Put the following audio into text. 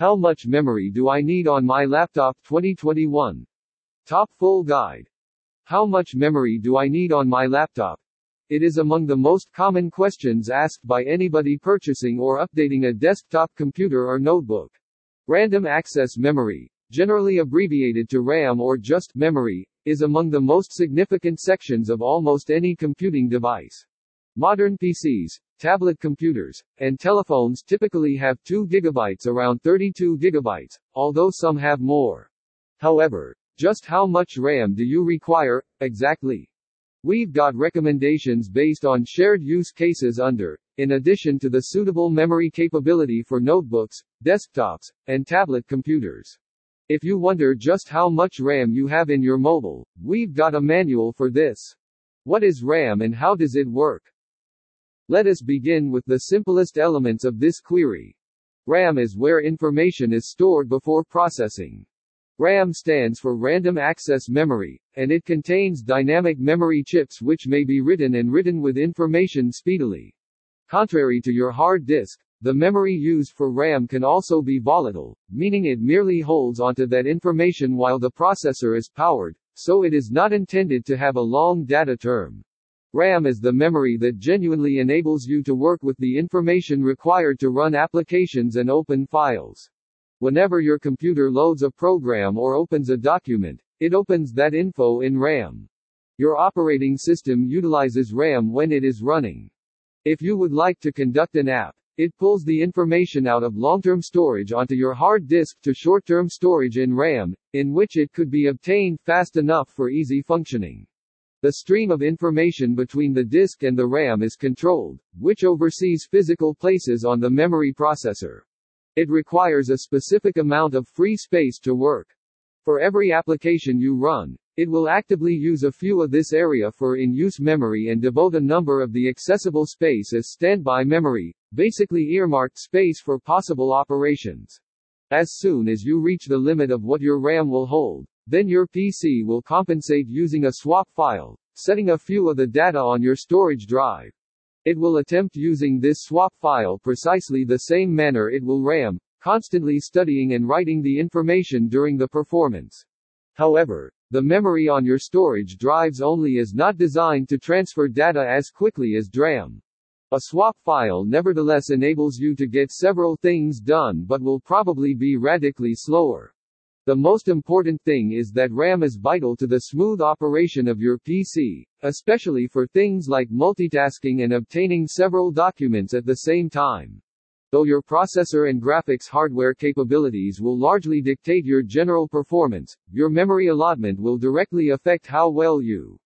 How much memory do I need on my laptop 2021? Top full guide. How much memory do I need on my laptop? It is among the most common questions asked by anybody purchasing or updating a desktop computer or notebook. Random access memory, generally abbreviated to RAM or just memory, is among the most significant sections of almost any computing device. Modern PCs, tablet computers, and telephones typically have 2 GB around 32 GB, although some have more. However, just how much RAM do you require, exactly? We've got recommendations based on shared use cases under, in addition to the suitable memory capability for notebooks, desktops, and tablet computers. If you wonder just how much RAM you have in your mobile, we've got a manual for this. What is RAM and how does it work? Let us begin with the simplest elements of this query. RAM is where information is stored before processing. RAM stands for Random Access Memory, and it contains dynamic memory chips which may be written with information speedily. Contrary to your hard disk, the memory used for RAM can also be volatile, meaning it merely holds onto that information while the processor is powered, so it is not intended to have a long data term. RAM is the memory that genuinely enables you to work with the information required to run applications and open files. Whenever your computer loads a program or opens a document, it opens that info in RAM. Your operating system utilizes RAM when it is running. If you would like to conduct an app, it pulls the information out of long-term storage onto your hard disk to short-term storage in RAM, in which it could be obtained fast enough for easy functioning. The stream of information between the disk and the RAM is controlled, which oversees physical places on the memory processor. It requires a specific amount of free space to work. For every application you run, it will actively use a few of this area for in-use memory and devote a number of the accessible space as standby memory, basically earmarked space for possible operations. As soon as you reach the limit of what your RAM will hold, then your PC will compensate using a swap file, setting a few of the data on your storage drive. It will attempt using this swap file precisely the same manner it will RAM, constantly studying and writing the information during the performance. However, the memory on your storage drives only is not designed to transfer data as quickly as DRAM. A swap file nevertheless enables you to get several things done but will probably be radically slower. The most important thing is that RAM is vital to the smooth operation of your PC, especially for things like multitasking and obtaining several documents at the same time. Though your processor and graphics hardware capabilities will largely dictate your general performance, your memory allotment will directly affect how well you